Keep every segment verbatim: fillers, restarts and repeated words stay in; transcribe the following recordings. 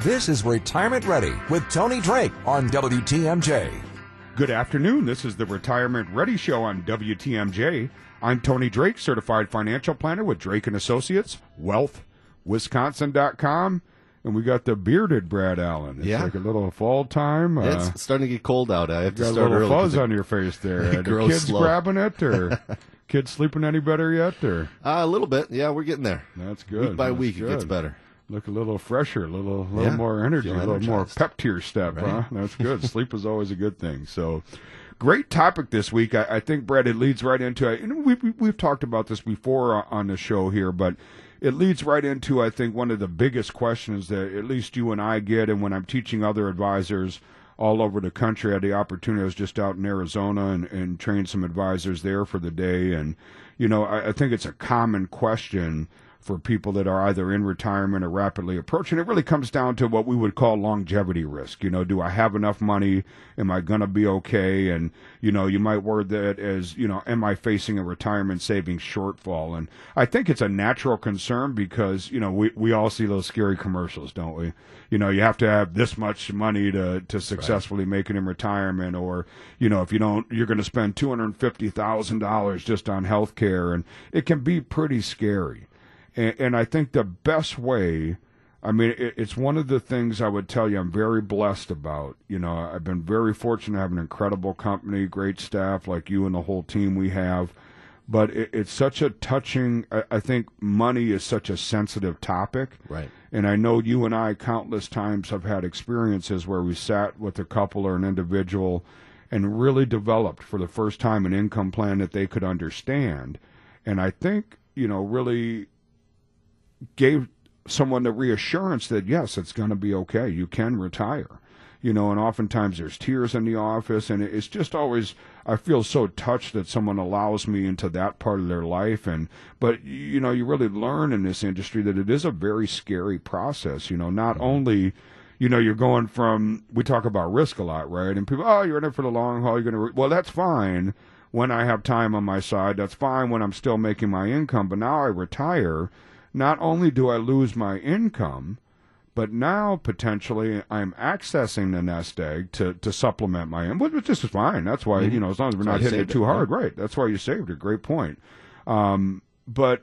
This is Retirement Ready with Tony Drake on W T M J. Good afternoon. This is the Retirement Ready Show on W T M J. I'm Tony Drake, Certified Financial Planner with Drake and Associates, Wealth Wisconsin dot com, and we got the bearded Brad Allen. It's yeah. like a little fall time. Uh, yeah, it's starting to get cold out. I have to start early. Got a little fuzz on your face there. Are the kids slow. grabbing it, or kids sleeping any better yet? Or uh, a little bit. Yeah, we're getting there. That's good. Week by That's week, good. It gets better. Look a little fresher, a little, little yeah, more energy, a little more pep to your step, right? huh? That's good. Sleep is always a good thing. So, great topic this week. I, I think, Brad, it leads right into it. And we, we, we've talked about this before on the show here, but it leads right into, I think, one of the biggest questions that at least you and I get, and when I'm teaching other advisors all over the country. I had the opportunity. I was just out in Arizona and, and trained some advisors there for the day. And, you know, I, I think it's a common question for people that are either in retirement or rapidly approaching. It really comes down to what we would call longevity risk. You know, do I have enough money? Am I going to be okay? And, you know, you might word that as, you know, am I facing a retirement savings shortfall? And I think it's a natural concern because, you know, we, we all see those scary commercials, don't we? You know, you have to have this much money to, to successfully right. make it in retirement, or, you know, if you don't, you're going to spend two hundred fifty thousand dollars just on health care. And it can be pretty scary. And, and I think the best way, I mean, it, it's one of the things I would tell you I'm very blessed about. You know, I've been very fortunate to have an incredible company, great staff like you and the whole team we have. But it, it's such a touching, I, I think money is such a sensitive topic. Right. And I know you and I countless times have had experiences where we sat with a couple or an individual and really developed for the first time an income plan that they could understand. And I think, you know, really gave someone the reassurance that, yes, it's going to be okay. You can retire. You know, and oftentimes there's tears in the office, and it's just always, I feel so touched that someone allows me into that part of their life. And, but, you know, you really learn in this industry that it is a very scary process. You know, not only, you know, you're going from, we talk about risk a lot, right? And people, oh, you're in it for the long haul. You're going to, well, that's fine when I have time on my side. That's fine when I'm still making my income. But now I retire. Not only do I lose my income, but now potentially I'm accessing the nest egg to, to supplement my income, which is fine. That's why, mm-hmm. you know, as long as we're not hitting it too hard, right? That's why you saved it. Great point. Um, but,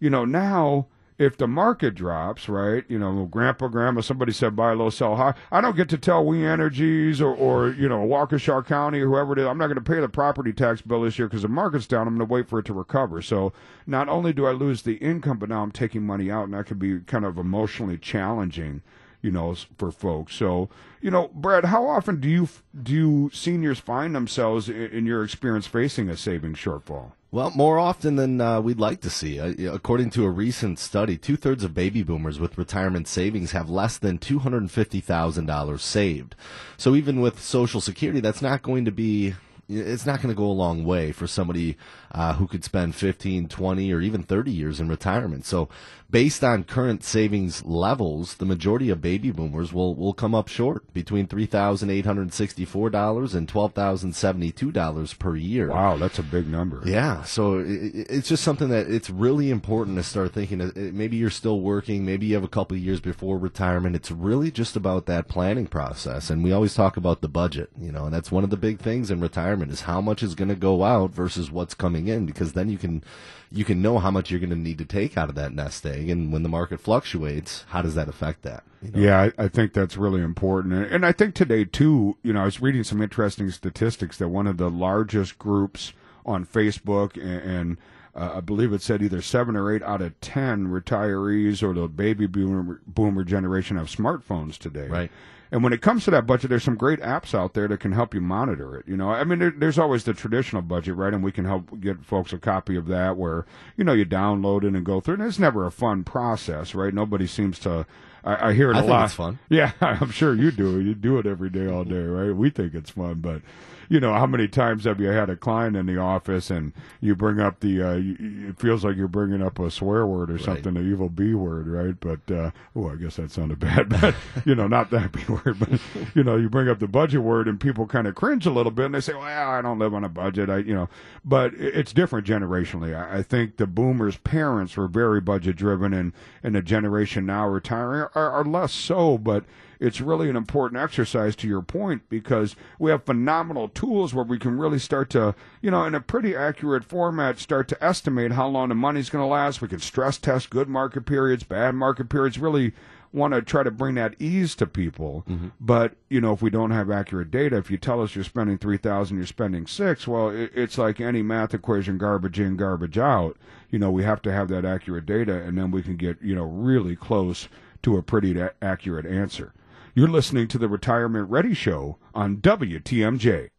you know, now if the market drops, right, you know, grandpa, grandma, somebody said buy low, sell high. I don't get to tell We Energies or, or you know, Waukesha County, whoever it is, I'm not going to pay the property tax bill this year because the market's down. I'm going to wait for it to recover. So not only do I lose the income, but now I'm taking money out, and that can be kind of emotionally challenging, you know, for folks. So, you know, Brad, how often do you do you seniors find themselves in, in your experience facing a savings shortfall? Well, more often than uh, we'd like to see. Uh, according to a recent study, two-thirds of baby boomers with retirement savings have less than two hundred fifty thousand dollars saved. So even with Social Security, that's not going to be, it's not going to go a long way for somebody uh, who could spend fifteen, twenty, or even thirty years in retirement. So based on current savings levels, the majority of baby boomers will, will come up short, between three thousand eight hundred sixty-four dollars and twelve thousand seventy-two dollars per year. Wow, that's a big number. Yeah, so it, it's just something that it's really important to start thinking. Maybe you're still working, maybe you have a couple of years before retirement. It's really just about that planning process, and we always talk about the budget, you know, and that's one of the big things in retirement. retirement is how much is going to go out versus what's coming in, because then you can you can know how much you're going to need to take out of that nest egg, and when the market fluctuates, how does that affect that? You know? Yeah, I, I think that's really important. And, and I think today, too, you know, I was reading some interesting statistics that one of the largest groups on Facebook and, and Uh, I believe it said either seven or eight out of ten retirees or the baby boomer, boomer generation have smartphones today. Right. And when it comes to that budget, there's some great apps out there that can help you monitor it. You know, I mean, there, there's always the traditional budget, right? And we can help get folks a copy of that where, you know, you download it and go through. And it's never a fun process, right? Nobody seems to. I, I hear it I a think lot. It's fun. Yeah, I'm sure you do. You do it every day, all day, right? We think it's fun, but. You know, how many times have you had a client in the office and you bring up the, uh, you, it feels like you're bringing up a swear word or right. something, an evil B word, right? But, uh, oh, I guess that sounded bad, but, you know, not that B word, but, you know, you bring up the budget word and people kind of cringe a little bit and they say, well, I don't live on a budget, I, you know, but it's different generationally. I, I think the boomers' parents were very budget driven, and, and the generation now retiring are, are less so, but it's really an important exercise, to your point, because we have phenomenal tools where we can really start to, you know, in a pretty accurate format, start to estimate how long the money's going to last. We can stress test good market periods, bad market periods, really want to try to bring that ease to people. Mm-hmm. But, you know, if we don't have accurate data, if you tell us you're spending three thousand dollars, you're spending six, well, it, it's like any math equation, garbage in, garbage out. You know, we have to have that accurate data, and then we can get, you know, really close to a pretty a- accurate answer. You're listening to the Retirement Ready Show on W T M J.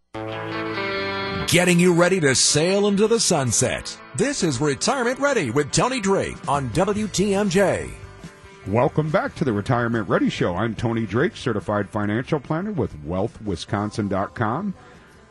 Getting you ready to sail into the sunset. This is Retirement Ready with Tony Drake on W T M J. Welcome back to the Retirement Ready Show. I'm Tony Drake, Certified Financial Planner with Wealth Wisconsin dot com.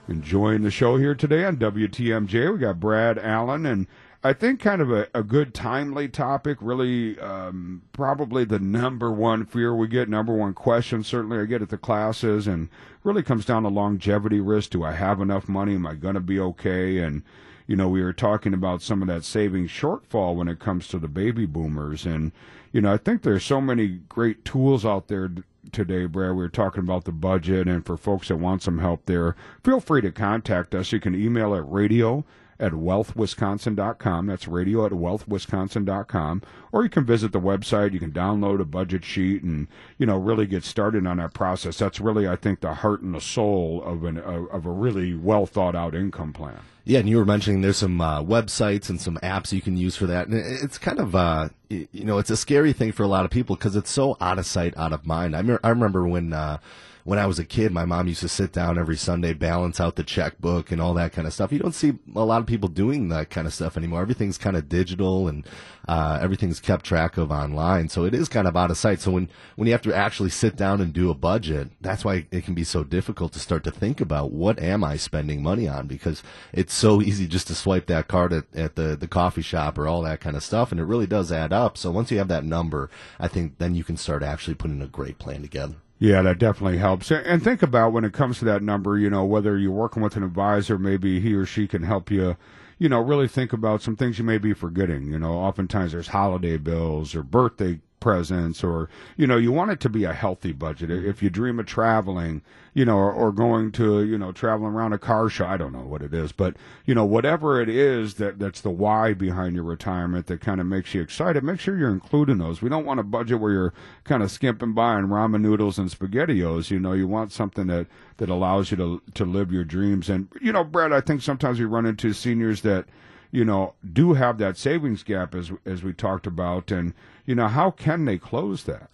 Enjoying the show here today on W T M J. We got Brad Allen, and I think kind of a, a good timely topic, really um, probably the number one fear we get, number one question certainly I get at the classes, and really comes down to longevity risk. Do I have enough money? Am I going to be okay? And, you know, we were talking about some of that savings shortfall when it comes to the baby boomers. And, you know, I think there's so many great tools out there today, Brad. We were talking about the budget, and for folks that want some help there, feel free to contact us. You can email at radio at wealth wisconsin dot com. That's radio at wealth wisconsin dot com. Or you can visit the website. You can download a budget sheet and, you know, really get started on that process. That's really, I think, the heart and the soul of an of a really well-thought-out income plan. Yeah, and you were mentioning there's some uh, websites and some apps you can use for that. And it's kind of, uh, you know, it's a scary thing for a lot of people because it's so out of sight, out of mind. I, me- I remember when... Uh, When I was a kid, my mom used to sit down every Sunday, balance out the checkbook and all that kind of stuff. You don't see a lot of people doing that kind of stuff anymore. Everything's kind of digital, and uh, everything's kept track of online. So it is kind of out of sight. So when, when you have to actually sit down and do a budget, that's why it can be so difficult to start to think about what am I spending money on, because it's so easy just to swipe that card at, at the, the coffee shop or all that kind of stuff. And it really does add up. So once you have that number, I think then you can start actually putting a great plan together. Yeah, that definitely helps. And think about when it comes to that number, you know, whether you're working with an advisor, maybe he or she can help you, you know, really think about some things you may be forgetting. You know, oftentimes there's holiday bills or birthday presents, or, you know, you want it to be a healthy budget. If you dream of traveling, you know, or, or going to, you know, traveling around a car show, I don't know what it is, but, you know, whatever it is that that's the why behind your retirement that kind of makes you excited, make sure you're including those. We don't want a budget where you're kind of skimping by on ramen noodles and SpaghettiOs. You know, you want something that, that allows you to to live your dreams. And, you know, Brad, I think sometimes we run into seniors that, you know, do have that savings gap as as we talked about, and, you know, how can they close that?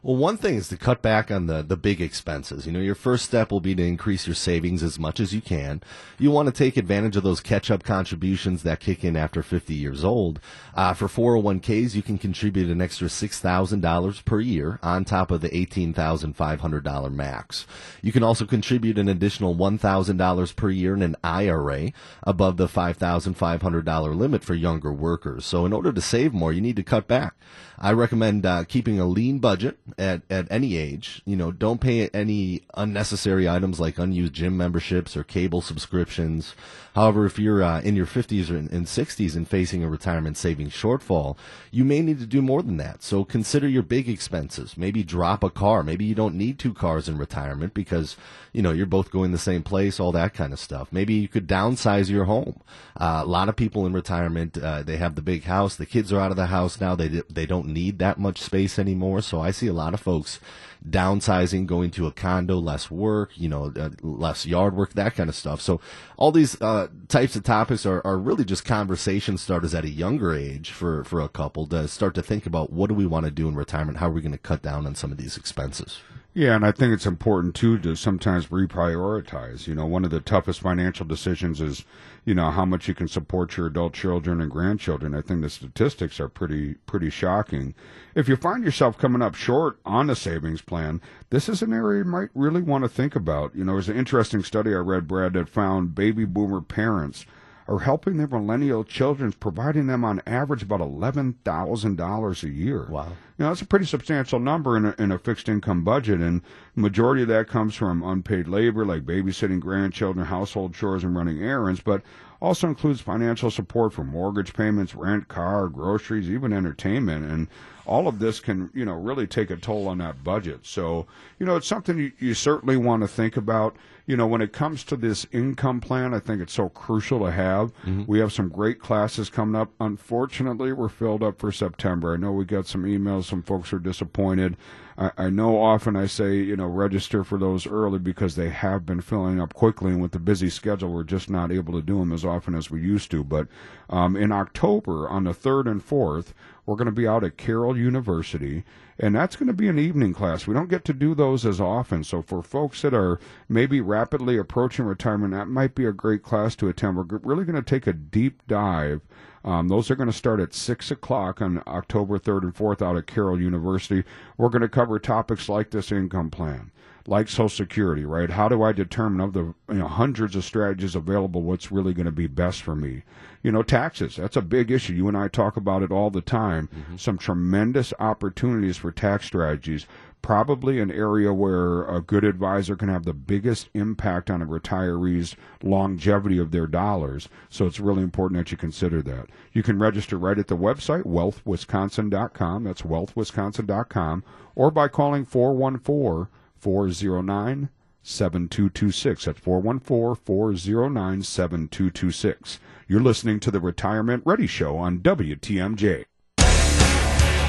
Well, one thing is to cut back on the, the big expenses. You know, your first step will be to increase your savings as much as you can. You want to take advantage of those catch-up contributions that kick in after fifty years old. Uh, for four oh one k's, you can contribute an extra six thousand dollars per year on top of the eighteen thousand five hundred dollars max. You can also contribute an additional one thousand dollars per year in an I R A above the five thousand five hundred dollars limit for younger workers. So in order to save more, you need to cut back. I recommend uh, keeping a lean budget. at, at any age. You know, don't pay any unnecessary items like unused gym memberships or cable subscriptions. However, if you're uh, in your fifties or in, in sixties and facing a retirement savings shortfall, you may need to do more than that. So consider your big expenses. Maybe drop a car. Maybe you don't need two cars in retirement because, you know, you're both going the same place, all that kind of stuff. Maybe you could downsize your home. Uh, a lot of people in retirement, uh, they have the big house. The kids are out of the house now. They, they don't need that much space anymore. So I see a lot of folks downsizing, going to a condo, less work, you know, uh, less yard work, that kind of stuff. So all these uh, types of topics are, are really just conversation starters at a younger age for, for a couple to start to think about, what do we want to do in retirement? How are we going to cut down on some of these expenses? Yeah, and I think it's important, too, to sometimes reprioritize. You know, one of the toughest financial decisions is, you know, how much you can support your adult children and grandchildren. I think the statistics are pretty pretty shocking. If you find yourself coming up short on a savings plan, this is an area you might really want to think about. You know, there's an interesting study I read, Brad, that found baby boomer parents are helping their millennial children, providing them on average about eleven thousand dollars a year. Wow. You know, that's a pretty substantial number in a, in a fixed income budget, and the majority of that comes from unpaid labor, like babysitting grandchildren, household chores, and running errands, but also includes financial support for mortgage payments, rent, car, groceries, even entertainment, and all of this can, you know, really take a toll on that budget. So, you know, it's something you, you certainly want to think about. You know, when it comes to this income plan, I think it's so crucial to have. Mm-hmm. We have some great classes coming up. Unfortunately, we're filled up for September. I know we got some emails. Some folks are disappointed. I, I know often I say, you know, register for those early because they have been filling up quickly. And with the busy schedule, we're just not able to do them as often as we used to. But um, in October, on the third and fourth, we're going to be out at Carroll University, and that's going to be an evening class. We don't get to do those as often, so for folks that are maybe rapidly approaching retirement, that might be a great class to attend. We're really going to take a deep dive. Um, those are going to start at six o'clock on October third and fourth out at Carroll University. We're going to cover topics like this income plan, like Social Security, right? How do I determine of the you know, hundreds of strategies available what's really going to be best for me? You know, taxes, that's a big issue. You and I talk about it all the time. Mm-hmm. Some tremendous opportunities for tax strategies, probably an area where a good advisor can have the biggest impact on a retiree's longevity of their dollars. So it's really important that you consider that. You can register right at the website, Wealth Wisconsin dot com. That's Wealth Wisconsin dot com, or by calling four one four, four zero nine, seven two two six. That's four one four, four zero nine, seven two two six. You're listening to the Retirement Ready Show on W T M J.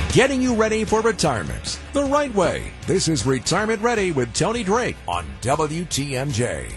Getting you ready for retirement the right way. This is Retirement Ready with Tony Drake on W T M J.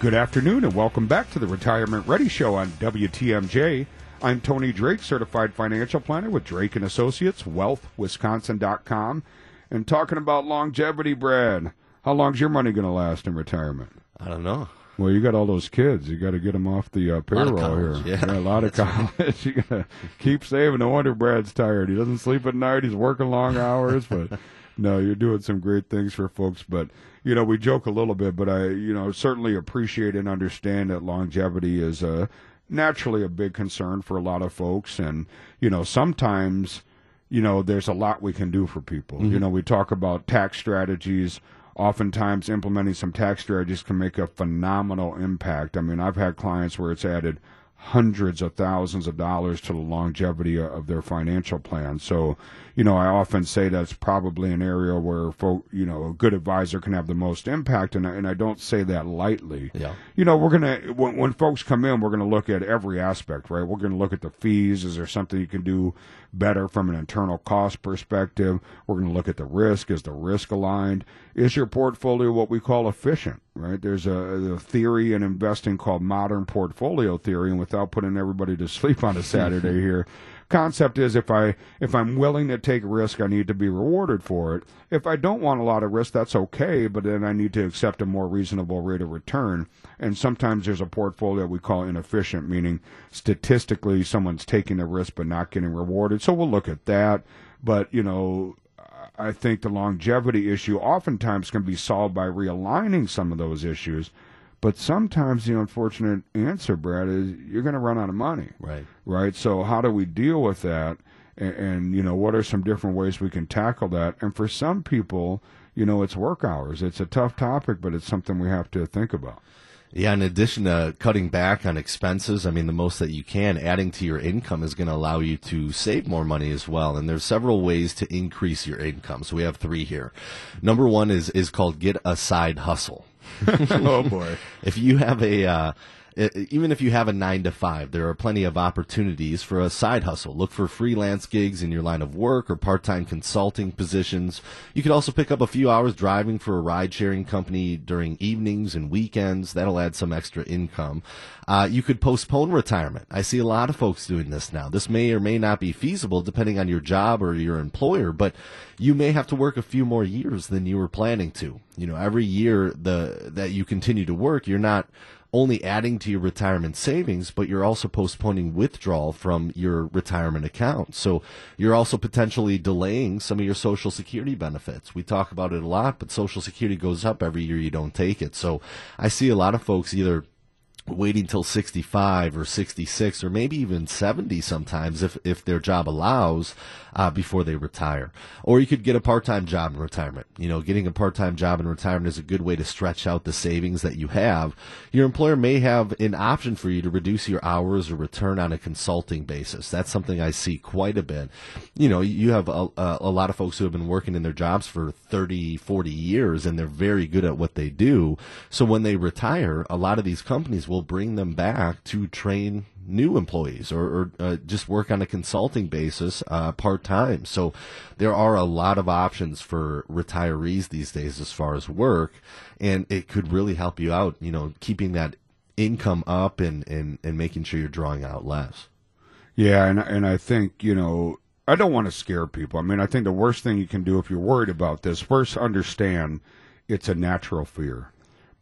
Good afternoon and welcome back to the Retirement Ready Show on W T M J. I'm Tony Drake, certified financial planner with Drake and Associates, Wealth Wisconsin dot com. And talking about longevity, Brad, how long's your money going to last in retirement? I don't know. Well, you got all those kids. You got to get them off the uh, payroll college, here. Yeah, yeah, a lot of college. Right. You got to keep saving. No wonder Brad's tired. He doesn't sleep at night. He's working long hours. But no, you're doing some great things for folks. But you know, we joke a little bit. But I, you know, certainly appreciate and understand that longevity is uh, naturally a big concern for a lot of folks. And you know, sometimes, you know, there's a lot we can do for people. Mm-hmm. You know, we talk about tax strategies. Oftentimes, implementing some tax strategies can make a phenomenal impact. I mean, I've had clients where it's added hundreds of thousands of dollars to the longevity of their financial plan. So, you know, I often say that's probably an area where, folk, you know, a good advisor can have the most impact, and I, and I don't say that lightly. Yeah. You know, we're gonna when, when folks come in, we're gonna look at every aspect, right? We're gonna look at the fees. Is there something you can do better from an internal cost perspective? We're gonna look at the risk. Is the risk aligned? Is your portfolio what we call efficient? Right? There's a, a theory in investing called modern portfolio theory, and without putting everybody to sleep on a Saturday here, concept is if I if I'm willing to take risk, I need to be rewarded for it. If I don't want a lot of risk, that's okay, but then I need to accept a more reasonable rate of return. And sometimes there's a portfolio we call inefficient, meaning statistically someone's taking a risk but not getting rewarded. So we'll look at that. But you know, I think the longevity issue oftentimes can be solved by realigning some of those issues. But sometimes the unfortunate answer, Brad, is you're going to run out of money. Right. Right. So how do we deal with that? and, and, you know, what are some different ways we can tackle that? And for some people, you know, it's work hours. It's a tough topic, but it's something we have to think about. Yeah, in addition to cutting back on expenses, I mean, the most that you can, adding to your income is going to allow you to save more money as well. And there's several ways to increase your income. So we have three here. Number one is is called get a side hustle. Oh, boy. If you have a... Uh, Even if you have a nine to five, there are plenty of opportunities for a side hustle. Look for freelance gigs in your line of work or part-time consulting positions. You could also pick up a few hours driving for a ride-sharing company during evenings and weekends. That'll add some extra income. Uh, you could postpone retirement. I see a lot of folks doing this now. This may or may not be feasible depending on your job or your employer, but you may have to work a few more years than you were planning to. You know, every year the that you continue to work, you're not only adding to your retirement savings, but you're also postponing withdrawal from your retirement account. So you're also potentially delaying some of your Social Security benefits. We talk about it a lot, but Social Security goes up every year you don't take it. So I see a lot of folks either waiting till sixty-five or sixty-six or maybe even seventy sometimes if, if their job allows uh, before they retire. Or you could get a part-time job in retirement. You know, getting a part-time job in retirement is a good way to stretch out the savings that you have. Your employer may have an option for you to reduce your hours or return on a consulting basis. That's something I see quite a bit. You know, you have a, a lot of folks who have been working in their jobs for thirty, forty years and they're very good at what they do. So when they retire, a lot of these companies will We'll bring them back to train new employees or, or uh, just work on a consulting basis uh, part-time. So there are a lot of options for retirees these days as far as work, and it could really help you out, you know, keeping that income up and, and, and making sure you're drawing out less. Yeah, and, and I think, you know, I don't want to scare people. I mean, I think the worst thing you can do if you're worried about this, first understand it's a natural fear.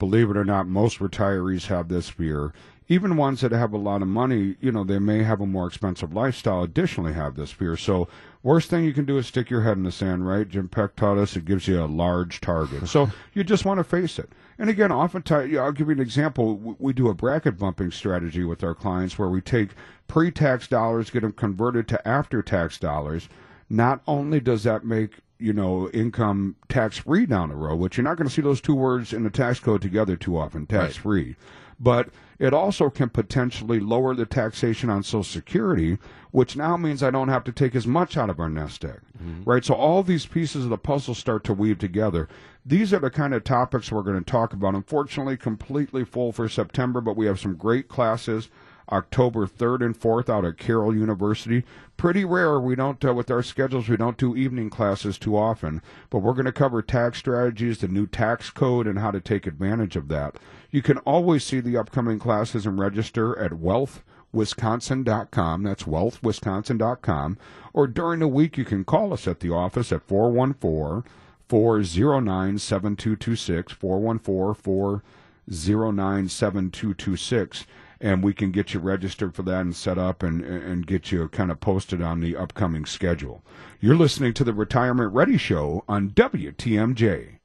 Believe it or not, most retirees have this fear. Even ones that have a lot of money, you know, they may have a more expensive lifestyle, additionally have this fear. So worst thing you can do is stick your head in the sand, right? Jim Peck taught us it gives you a large target. So you just want to face it. And again, oftentimes, I'll give you an example. We do a bracket bumping strategy with our clients where we take pre-tax dollars, get them converted to after-tax dollars. Not only does that make you know, income tax-free down the road, which you're not going to see those two words in the tax code together too often, tax-free. Right. But it also can potentially lower the taxation on Social Security, which now means I don't have to take as much out of our nest egg, mm-hmm. right? So all these pieces of the puzzle start to weave together. These are the kind of topics we're going to talk about. Unfortunately, completely full for September, but we have some great classes October third and fourth out at Carroll University. Pretty rare. We don't, uh, with our schedules, we don't do evening classes too often, but we're going to cover tax strategies, the new tax code, and how to take advantage of that. You can always see the upcoming classes and register at Wealth Wisconsin dot com. That's Wealth Wisconsin dot com. Or during the week, you can call us at the office at four one four, four zero nine, seven two two six, four one four, four zero nine, seven two two six. And we can get you registered for that and set up and, and get you kind of posted on the upcoming schedule. You're listening to the Retirement Ready Show on W T M J.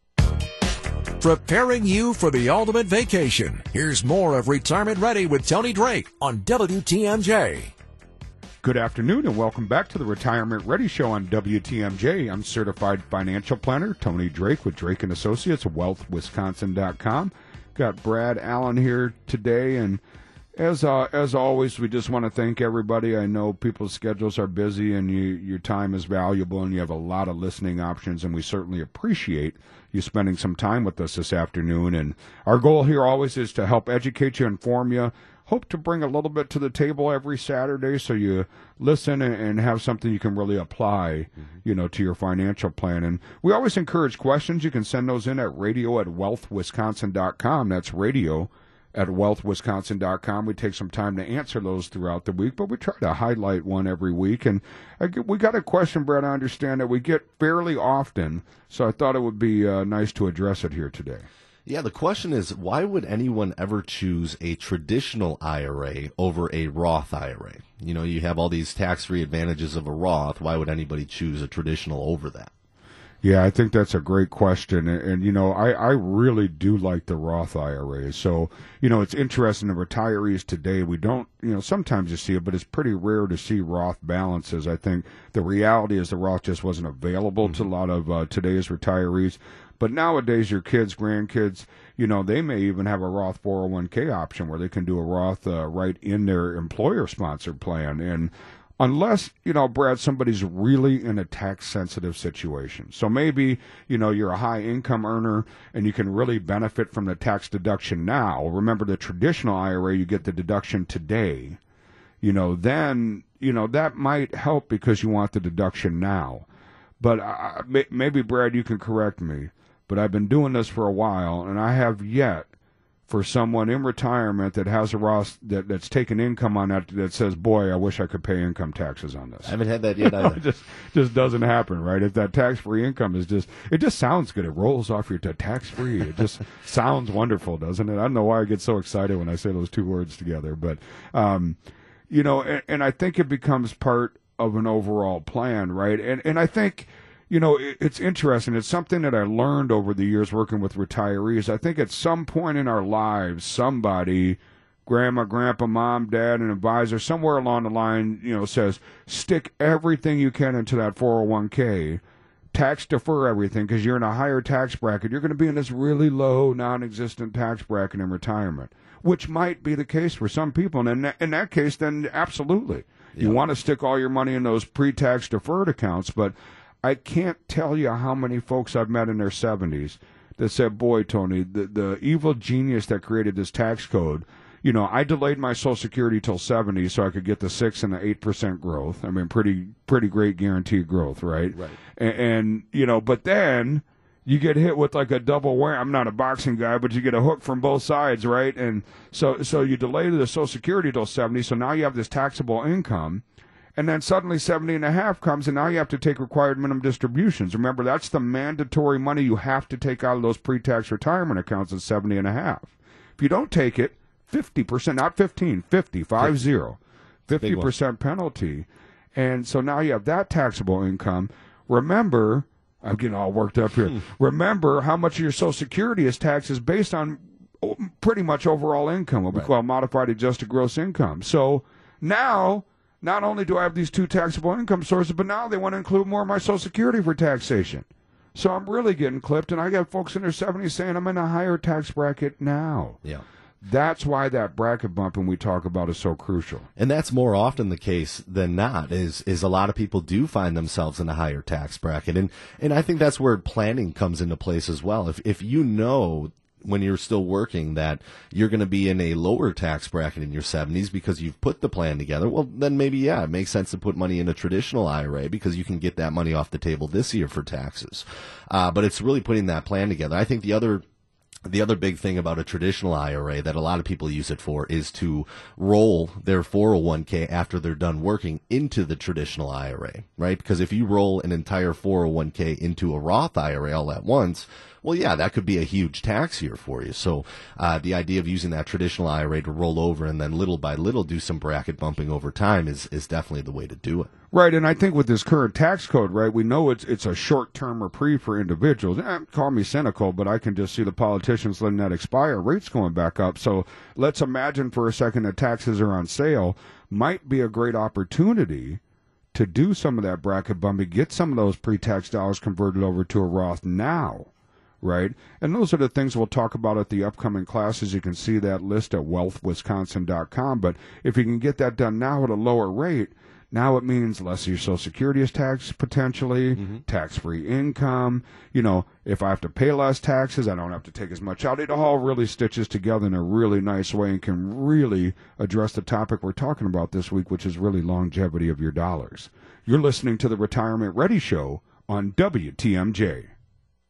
Preparing you for the ultimate vacation. Here's more of Retirement Ready with Tony Drake on W T M J. Good afternoon and welcome back to the Retirement Ready Show on W T M J. I'm certified financial planner Tony Drake with Drake and Associates, Wealth Wisconsin dot com. Got Brad Allen here today, and As uh, as always, we just want to thank everybody. I know people's schedules are busy and you, your time is valuable and you have a lot of listening options, and we certainly appreciate you spending some time with us this afternoon. And our goal here always is to help educate you, inform you, hope to bring a little bit to the table every Saturday so you listen and, and have something you can really apply, you know, to your financial plan. And we always encourage questions. You can send those in at radio at wealth wisconsin dot com. That's radio at wealth wisconsin dot com. We take some time to answer those throughout the week, but we try to highlight one every week. And I get, we got a question, Brad, I understand, that we get fairly often, so I thought it would be uh, nice to address it here today. Yeah, the question is, why would anyone ever choose a traditional I R A over a Roth I R A? You know, you have all these tax-free advantages of a Roth. Why would anybody choose a traditional over that? Yeah, I think that's a great question. And, and you know, I, I really do like the Roth I R As. So, you know, it's interesting, the retirees today, we don't, you know, sometimes you see it, but it's pretty rare to see Roth balances. I think the reality is the Roth just wasn't available mm-hmm. to a lot of uh, today's retirees. But nowadays, your kids, grandkids, you know, they may even have a Roth four oh one k option where they can do a Roth uh, right in their employer-sponsored plan. And unless, you know, Brad, somebody's really in a tax-sensitive situation. So maybe, you know, you're a high-income earner and you can really benefit from the tax deduction now. Remember, the traditional I R A, you get the deduction today. You know, then, you know, that might help because you want the deduction now. But I, maybe, Brad, you can correct me, but I've been doing this for a while, and I have yet for someone in retirement that has a Roth that, that's taken income on that that says, boy, I wish I could pay income taxes on this. I haven't had that yet either. It just, just doesn't happen, right? If that tax-free income is just, it just sounds good. It rolls off your tax-free. It just sounds wonderful, doesn't it? I don't know why I get so excited when I say those two words together. But, um, you know, and, and I think it becomes part of an overall plan, right? And, and I think... You know, it's interesting. It's something that I learned over the years working with retirees. I think at some point in our lives, somebody, grandma, grandpa, mom, dad, an advisor, somewhere along the line, you know, says, stick everything you can into that four oh one k, tax defer everything because you're in a higher tax bracket. You're going to be in this really low, non-existent tax bracket in retirement, which might be the case for some people. And in that, in that case, then absolutely. Yeah. You want to stick all your money in those pre-tax deferred accounts, but I can't tell you how many folks I've met in their seventies that said, boy, Tony, the, the evil genius that created this tax code, you know, I delayed my Social Security till seventy so I could get the six and the eight percent growth. I mean, pretty pretty great guaranteed growth, right? Right. And, and, you know, but then you get hit with like a double whammy. I'm not a boxing guy, but you get a hook from both sides, right? And so, so you delay the Social Security till seventy, so now you have this taxable income. And then suddenly seventy and a half comes, and now you have to take required minimum distributions. Remember, that's the mandatory money you have to take out of those pre-tax retirement accounts at seventy and a half. If you don't take it, fifty percent, not fifteen, fifty, five zero, fifty percent penalty. And so now you have that taxable income. Remember, I'm getting all worked up here. Hmm. Remember how much of your Social Security is taxed is based on pretty much overall income, what we right. call modified adjusted gross income. So now, not only do I have these two taxable income sources, but now they want to include more of my Social Security for taxation. So I'm really getting clipped, and I got folks in their seventies saying I'm in a higher tax bracket now. Yeah. That's why that bracket bump and we talk about is so crucial. And that's more often the case than not, is is a lot of people do find themselves in a higher tax bracket. And and I think that's where planning comes into place as well. If if you know when you're still working that you're going to be in a lower tax bracket in your seventies because you've put the plan together, well, then maybe, yeah, it makes sense to put money in a traditional I R A because you can get that money off the table this year for taxes. Uh, but it's really putting that plan together. I think the other The other big thing about a traditional I R A that a lot of people use it for is to roll their four oh one k after they're done working into the traditional I R A, right? Because if you roll an entire four oh one k into a Roth I R A all at once, well, yeah, that could be a huge tax year for you. So uh, the idea of using that traditional I R A to roll over and then little by little do some bracket bumping over time is, is definitely the way to do it. Right, and I think with this current tax code, right, we know it's it's a short-term reprieve for individuals. Eh, call me cynical, but I can just see the politicians letting that expire, rates going back up. So let's imagine for a second that taxes are on sale. Might be a great opportunity to do some of that bracket bumping, get some of those pre-tax dollars converted over to a Roth now, right? And those are the things we'll talk about at the upcoming classes. You can see that list at wealth wisconsin dot com. But if you can get that done now at a lower rate, now it means less of your Social Security is taxed potentially, mm-hmm. tax-free income. You know, if I have to pay less taxes, I don't have to take as much out. It all really stitches together in a really nice way and can really address the topic we're talking about this week, which is really longevity of your dollars. You're listening to the Retirement Ready Show on W T M J.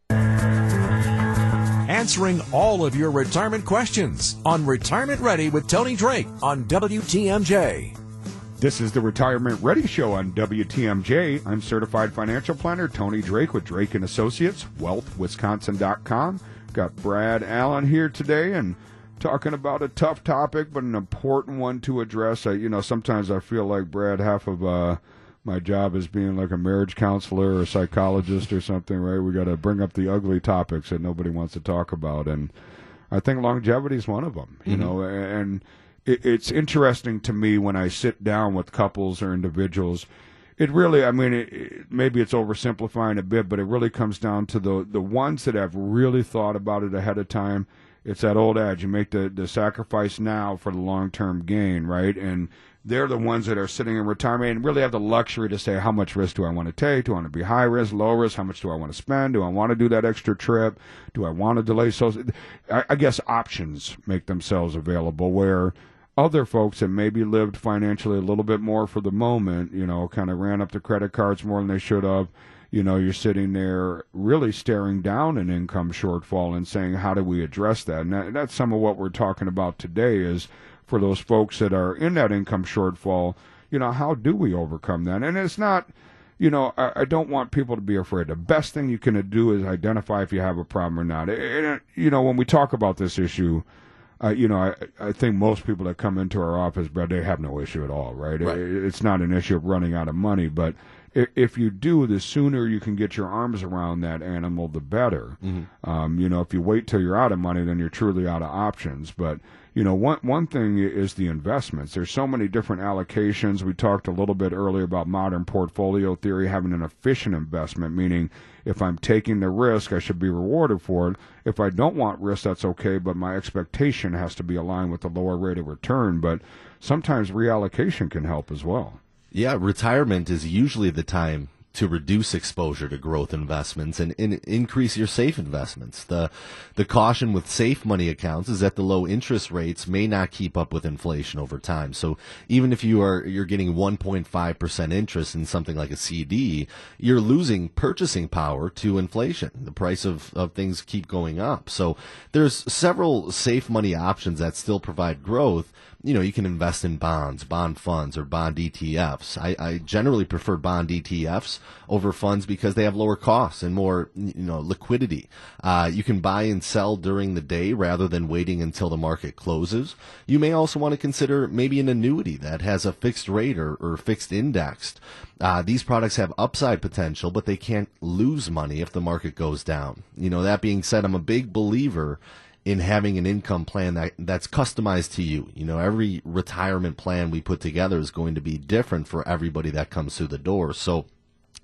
Answering all of your retirement questions on Retirement Ready with Tony Drake on W T M J. This is the Retirement Ready Show on W T M J. I'm certified financial planner Tony Drake with Drake and Associates, wealth wisconsin dot com. Got Brad Allen here today and talking about a tough topic, but an important one to address. I, you know, sometimes I feel like, Brad, half of uh, my job as being like a marriage counselor or a psychologist or something, right? We got to bring up the ugly topics that nobody wants to talk about. And I think longevity is one of them, you mm-hmm. know, and it, it's interesting to me when I sit down with couples or individuals. It really, I mean, it, it, maybe it's oversimplifying a bit, but it really comes down to the the ones that have really thought about it ahead of time. It's that old adage, you make the, the sacrifice now for the long-term gain, right? And they're the ones that are sitting in retirement and really have the luxury to say, how much risk do I want to take? Do I want to be high risk, low risk? How much do I want to spend? Do I want to do that extra trip? Do I want to delay? So I, I guess options make themselves available where other folks that maybe lived financially a little bit more for the moment, you know, kind of ran up the credit cards more than they should have. You know, you're sitting there really staring down an income shortfall and saying, how do we address that? And that, that's some of what we're talking about today is for those folks that are in that income shortfall, you know, how do we overcome that? And it's not, you know, I, I don't want people to be afraid. The best thing you can do is identify if you have a problem or not. And, and you know, when we talk about this issue, Uh, you know, I, I think most people that come into our office, Brad, they have no issue at all, right? right. It, it's not an issue of running out of money. But if, if you do, the sooner you can get your arms around that animal, the better. Mm-hmm. Um, you know, if you wait till you're out of money, then you're truly out of options. But, you know, one, one thing is the investments. There's so many different allocations. We talked a little bit earlier about modern portfolio theory, having an efficient investment, meaning if I'm taking the risk, I should be rewarded for it. If I don't want risk, that's okay, but my expectation has to be aligned with the lower rate of return. But sometimes reallocation can help as well. Yeah, retirement is usually the time to reduce exposure to growth investments and in, increase your safe investments. The the caution with safe money accounts is that the low interest rates may not keep up with inflation over time. So even if you are you're getting one point five percent interest in something like a C D, you're losing purchasing power to inflation. The price of, of things keep going up. So there's several safe money options that still provide growth. You know, you can invest in bonds, bond funds, or bond E T Fs. I, I generally prefer bond E T Fs over funds because they have lower costs and more, you know, liquidity. Uh, you can buy and sell during the day rather than waiting until the market closes. You may also want to consider maybe an annuity that has a fixed rate or, or fixed indexed. Uh, these products have upside potential, but they can't lose money if the market goes down. You know, that being said, I'm a big believer in having an income plan that, that's customized to you. You know, every retirement plan we put together is going to be different for everybody that comes through the door. So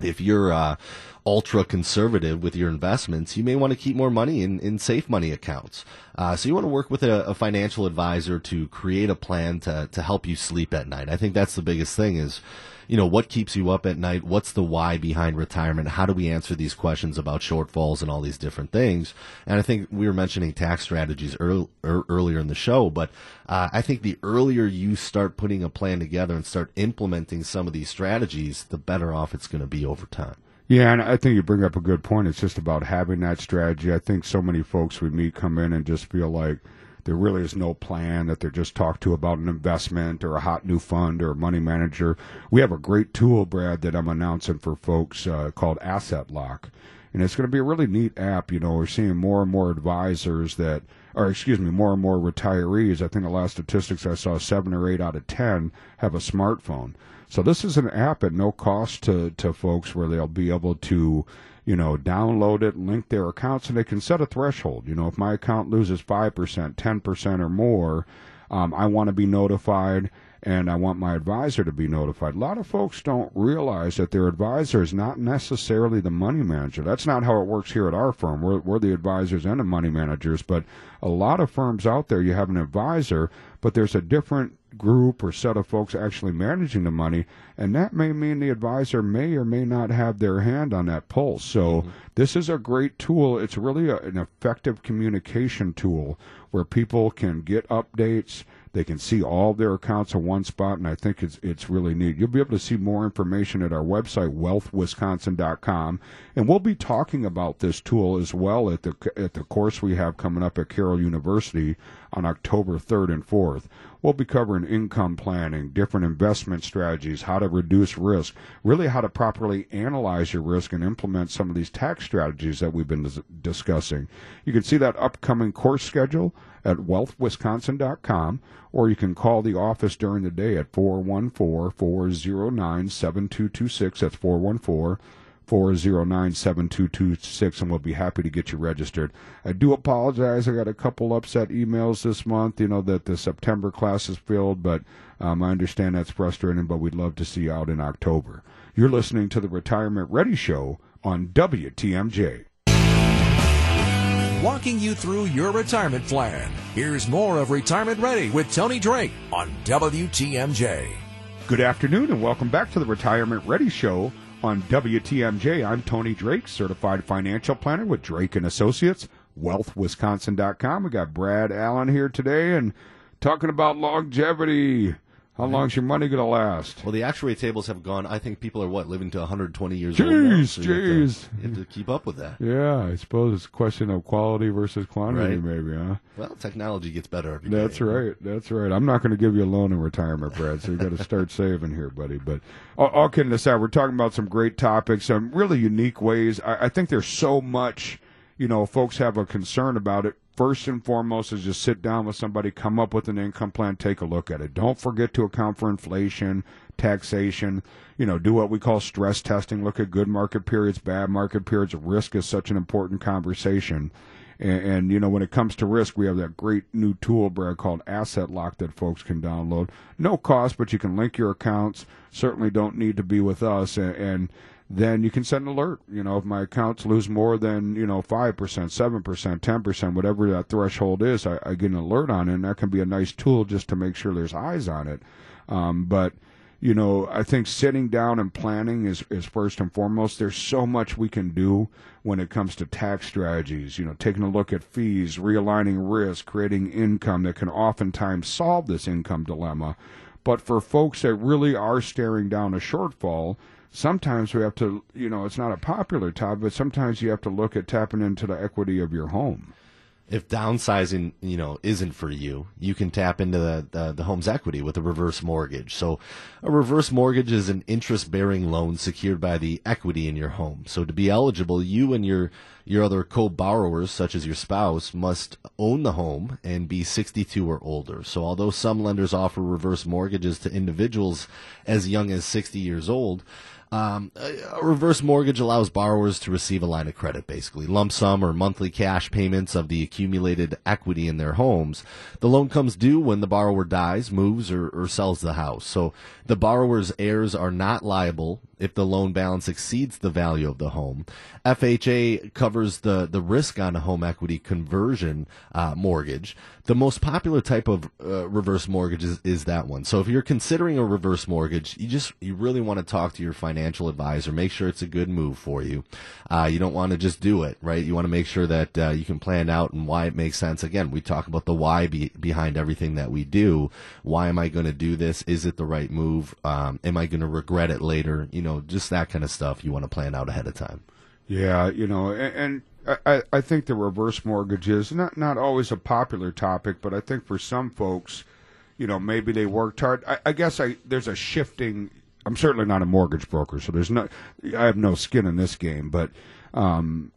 if you're uh, ultra conservative with your investments, you may want to keep more money in, in safe money accounts. Uh, so you want to work with a, a financial advisor to create a plan to, to help you sleep at night. I think that's the biggest thing is, you know, what keeps you up at night? What's the why behind retirement? How do we answer these questions about shortfalls and all these different things? And I think we were mentioning tax strategies early, er, earlier in the show, but uh, I think the earlier you start putting a plan together and start implementing some of these strategies, the better off it's going to be over time. Yeah, and I think you bring up a good point. It's just about having that strategy. I think so many folks we meet come in and just feel like there really is no plan, that they're just talked to about an investment or a hot new fund or a money manager. We have a great tool, Brad, that I'm announcing for folks uh, called Asset Lock. And it's going to be a really neat app. You know, we're seeing more and more advisors that, or excuse me, more and more retirees. I think the last statistics I saw, seven or eight out of ten have a smartphone. So this is an app at no cost to, to folks where they'll be able to, you know, download it, link their accounts, and they can set a threshold. You know, if my account loses five percent, ten percent or more, um, I want to be notified, and I want my advisor to be notified. A lot of folks don't realize that their advisor is not necessarily the money manager. That's not how it works here at our firm. We're, we're the advisors and the money managers, but a lot of firms out there, you have an advisor, but there's a different group or set of folks actually managing the money, and that may mean the advisor may or may not have their hand on that pulse. So mm-hmm. This is a great tool. It's really a, an effective communication tool where people can get updates. They can see all their accounts in one spot, and I think it's it's really neat. You'll be able to see more information at our website, wealth wisconsin dot com, and we'll be talking about this tool as well at the at the course we have coming up at Carroll University on October third and fourth. We'll be covering income planning, different investment strategies, how to reduce risk, really how to properly analyze your risk and implement some of these tax strategies that we've been dis- discussing. You can see that upcoming course schedule at wealth wisconsin dot com. or you can call the office during the day at four one four, four zero nine, seven two two six. That's four one four, four zero nine, seven two two six, and we'll be happy to get you registered. I do apologize. I got a couple upset emails this month, you know, that the September class is filled, but um, I understand that's frustrating, but we'd love to see you out in October. You're listening to the Retirement Ready Show on W T M J. Walking you through your retirement plan. Here's more of Retirement Ready with Tony Drake on W T M J. Good afternoon and welcome back to the Retirement Ready Show on W T M J. I'm Tony Drake, Certified Financial Planner with Drake and Associates, Wealth Wisconsin dot com. We got Brad Allen here today and talking about longevity. How long's your money going to last? Well, the actuary tables have gone. I think people are, what, living to one hundred twenty years jeez, old now. Jeez, so jeez. You, you have to keep up with that. Yeah, I suppose it's a question of quality versus quantity, right? Maybe, huh? Well, technology gets better every day. That's right. That's right. I'm not going to give you a loan in retirement, Brad, so you've got to start saving here, buddy. But all, all kidding aside, we're talking about some great topics, some really unique ways. I, I think there's so much, you know, folks have a concern about it. First and foremost is just sit down with somebody, come up with an income plan, take a look at it. Don't forget to account for inflation, taxation, you know, do what we call stress testing, look at good market periods, bad market periods. Risk is such an important conversation. And, and you know, when it comes to risk, we have that great new tool, Brad, called Asset Lock that folks can download. No cost, but you can link your accounts. Certainly don't need to be with us. And, and then you can set an alert. You know, if my accounts lose more than, you know, five percent, seven percent, ten percent, whatever that threshold is, I, I get an alert on it, and that can be a nice tool just to make sure there's eyes on it. Um, but, you know, I think sitting down and planning is, is first and foremost. There's so much we can do when it comes to tax strategies, you know, taking a look at fees, realigning risk, creating income that can oftentimes solve this income dilemma. But for folks that really are staring down a shortfall, sometimes we have to, you know, it's not a popular topic, but sometimes you have to look at tapping into the equity of your home. If downsizing, you know, isn't for you, you can tap into the, the, the home's equity with a reverse mortgage. So a reverse mortgage is an interest-bearing loan secured by the equity in your home. So to be eligible, you and your your other co-borrowers, such as your spouse, must own the home and be sixty-two or older. So although some lenders offer reverse mortgages to individuals as young as sixty years old, Um, a reverse mortgage allows borrowers to receive a line of credit, basically, lump sum or monthly cash payments of the accumulated equity in their homes. The loan comes due when the borrower dies, moves, or, or sells the house. So the borrower's heirs are not liable if the loan balance exceeds the value of the home. F H A covers the, the risk on a home equity conversion uh, mortgage. The most popular type of uh, reverse mortgage is, is that one. So if you're considering a reverse mortgage, you just you really want to talk to your financial advisor. Make sure it's a good move for you. Uh, you don't want to just do it, right? You want to make sure that uh, you can plan out and why it makes sense. Again, we talk about the why be, behind everything that we do. Why am I going to do this? Is it the right move? Um, am I going to regret it later? You know, just that kind of stuff you want to plan out ahead of time. Yeah, you know, and, and I, I think the reverse mortgage is not, not always a popular topic, but I think for some folks, you know, maybe they worked hard. I, I guess I there's a shifting. I'm certainly not a mortgage broker, so there's no, I have no skin in this game, but um,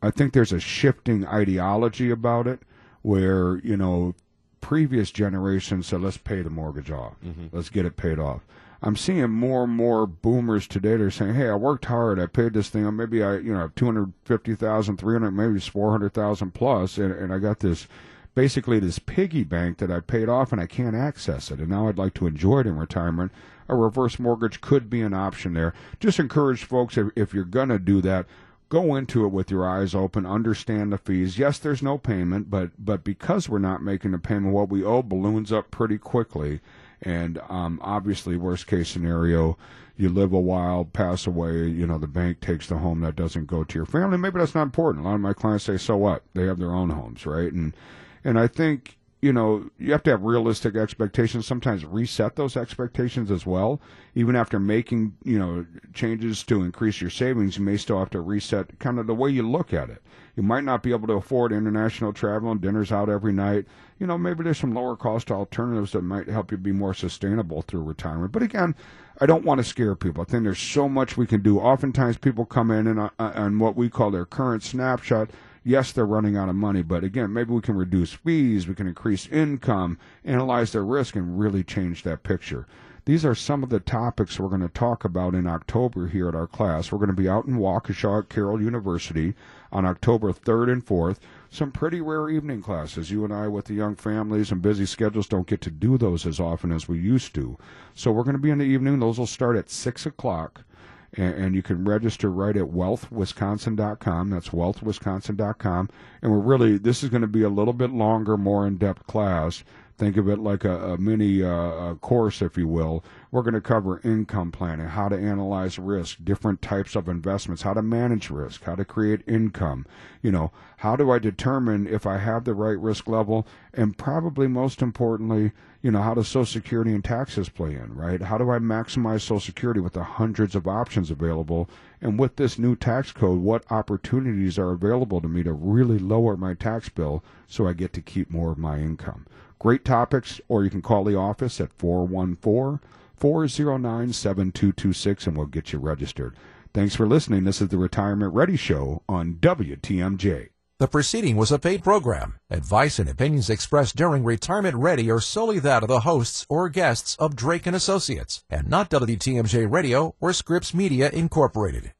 I think there's a shifting ideology about it where, you know, previous generations said, let's pay the mortgage off. Mm-hmm. Let's get it paid off. I'm seeing more and more boomers today. They're saying, "Hey, I worked hard. I paid this thing. Maybe I, you know, have two hundred fifty thousand, three hundred, maybe it's four hundred thousand plus, and, and I got this, basically this piggy bank that I paid off, and I can't access it. And now I'd like to enjoy it in retirement. A reverse mortgage could be an option there. Just encourage folks if, if you're gonna do that." Go into it with your eyes open, understand the fees. Yes, there's no payment, but but because we're not making a payment, what we owe balloons up pretty quickly. And um, obviously, worst case scenario, you live a while, pass away, you know, the bank takes the home that doesn't go to your family. Maybe that's not important. A lot of my clients say, so what? They have their own homes, right? And and I think, you know, you have to have realistic expectations, sometimes reset those expectations as well. Even after making, you know, changes to increase your savings, you may still have to reset kind of the way you look at it. You might not be able to afford international travel and dinners out every night. You know, maybe there's some lower cost alternatives that might help you be more sustainable through retirement. But again, I don't want to scare people. I think there's so much we can do. Oftentimes people come in and on what we call their current snapshot. Yes, they're running out of money, but again, maybe we can reduce fees, we can increase income, analyze their risk, and really change that picture. These are some of the topics we're going to talk about in October here at our class. We're going to be out in Waukesha at Carroll University on October third and fourth. Some pretty rare evening classes. You and I, with the young families and busy schedules, don't get to do those as often as we used to. So we're going to be in the evening. Those will start at six o'clock. And you can register right at Wealth Wisconsin dot com. That's Wealth Wisconsin dot com. And we're really, this is going to be a little bit longer, more in-depth class. Think of it like a, a mini uh, a course, if you will. We're going to cover income planning, how to analyze risk, different types of investments, how to manage risk, how to create income. You know, how do I determine if I have the right risk level? And probably most importantly, you know, how does Social Security and taxes play in, right? How do I maximize Social Security with the hundreds of options available? And with this new tax code, what opportunities are available to me to really lower my tax bill so I get to keep more of my income? Great topics, or you can call the office at four one four, four zero nine, seven two two six, and we'll get you registered. Thanks for listening. This is the Retirement Ready Show on W T M J. The preceding was a paid program. Advice and opinions expressed during Retirement Ready are solely that of the hosts or guests of Drake and Associates, and not W T M J Radio or Scripps Media Incorporated.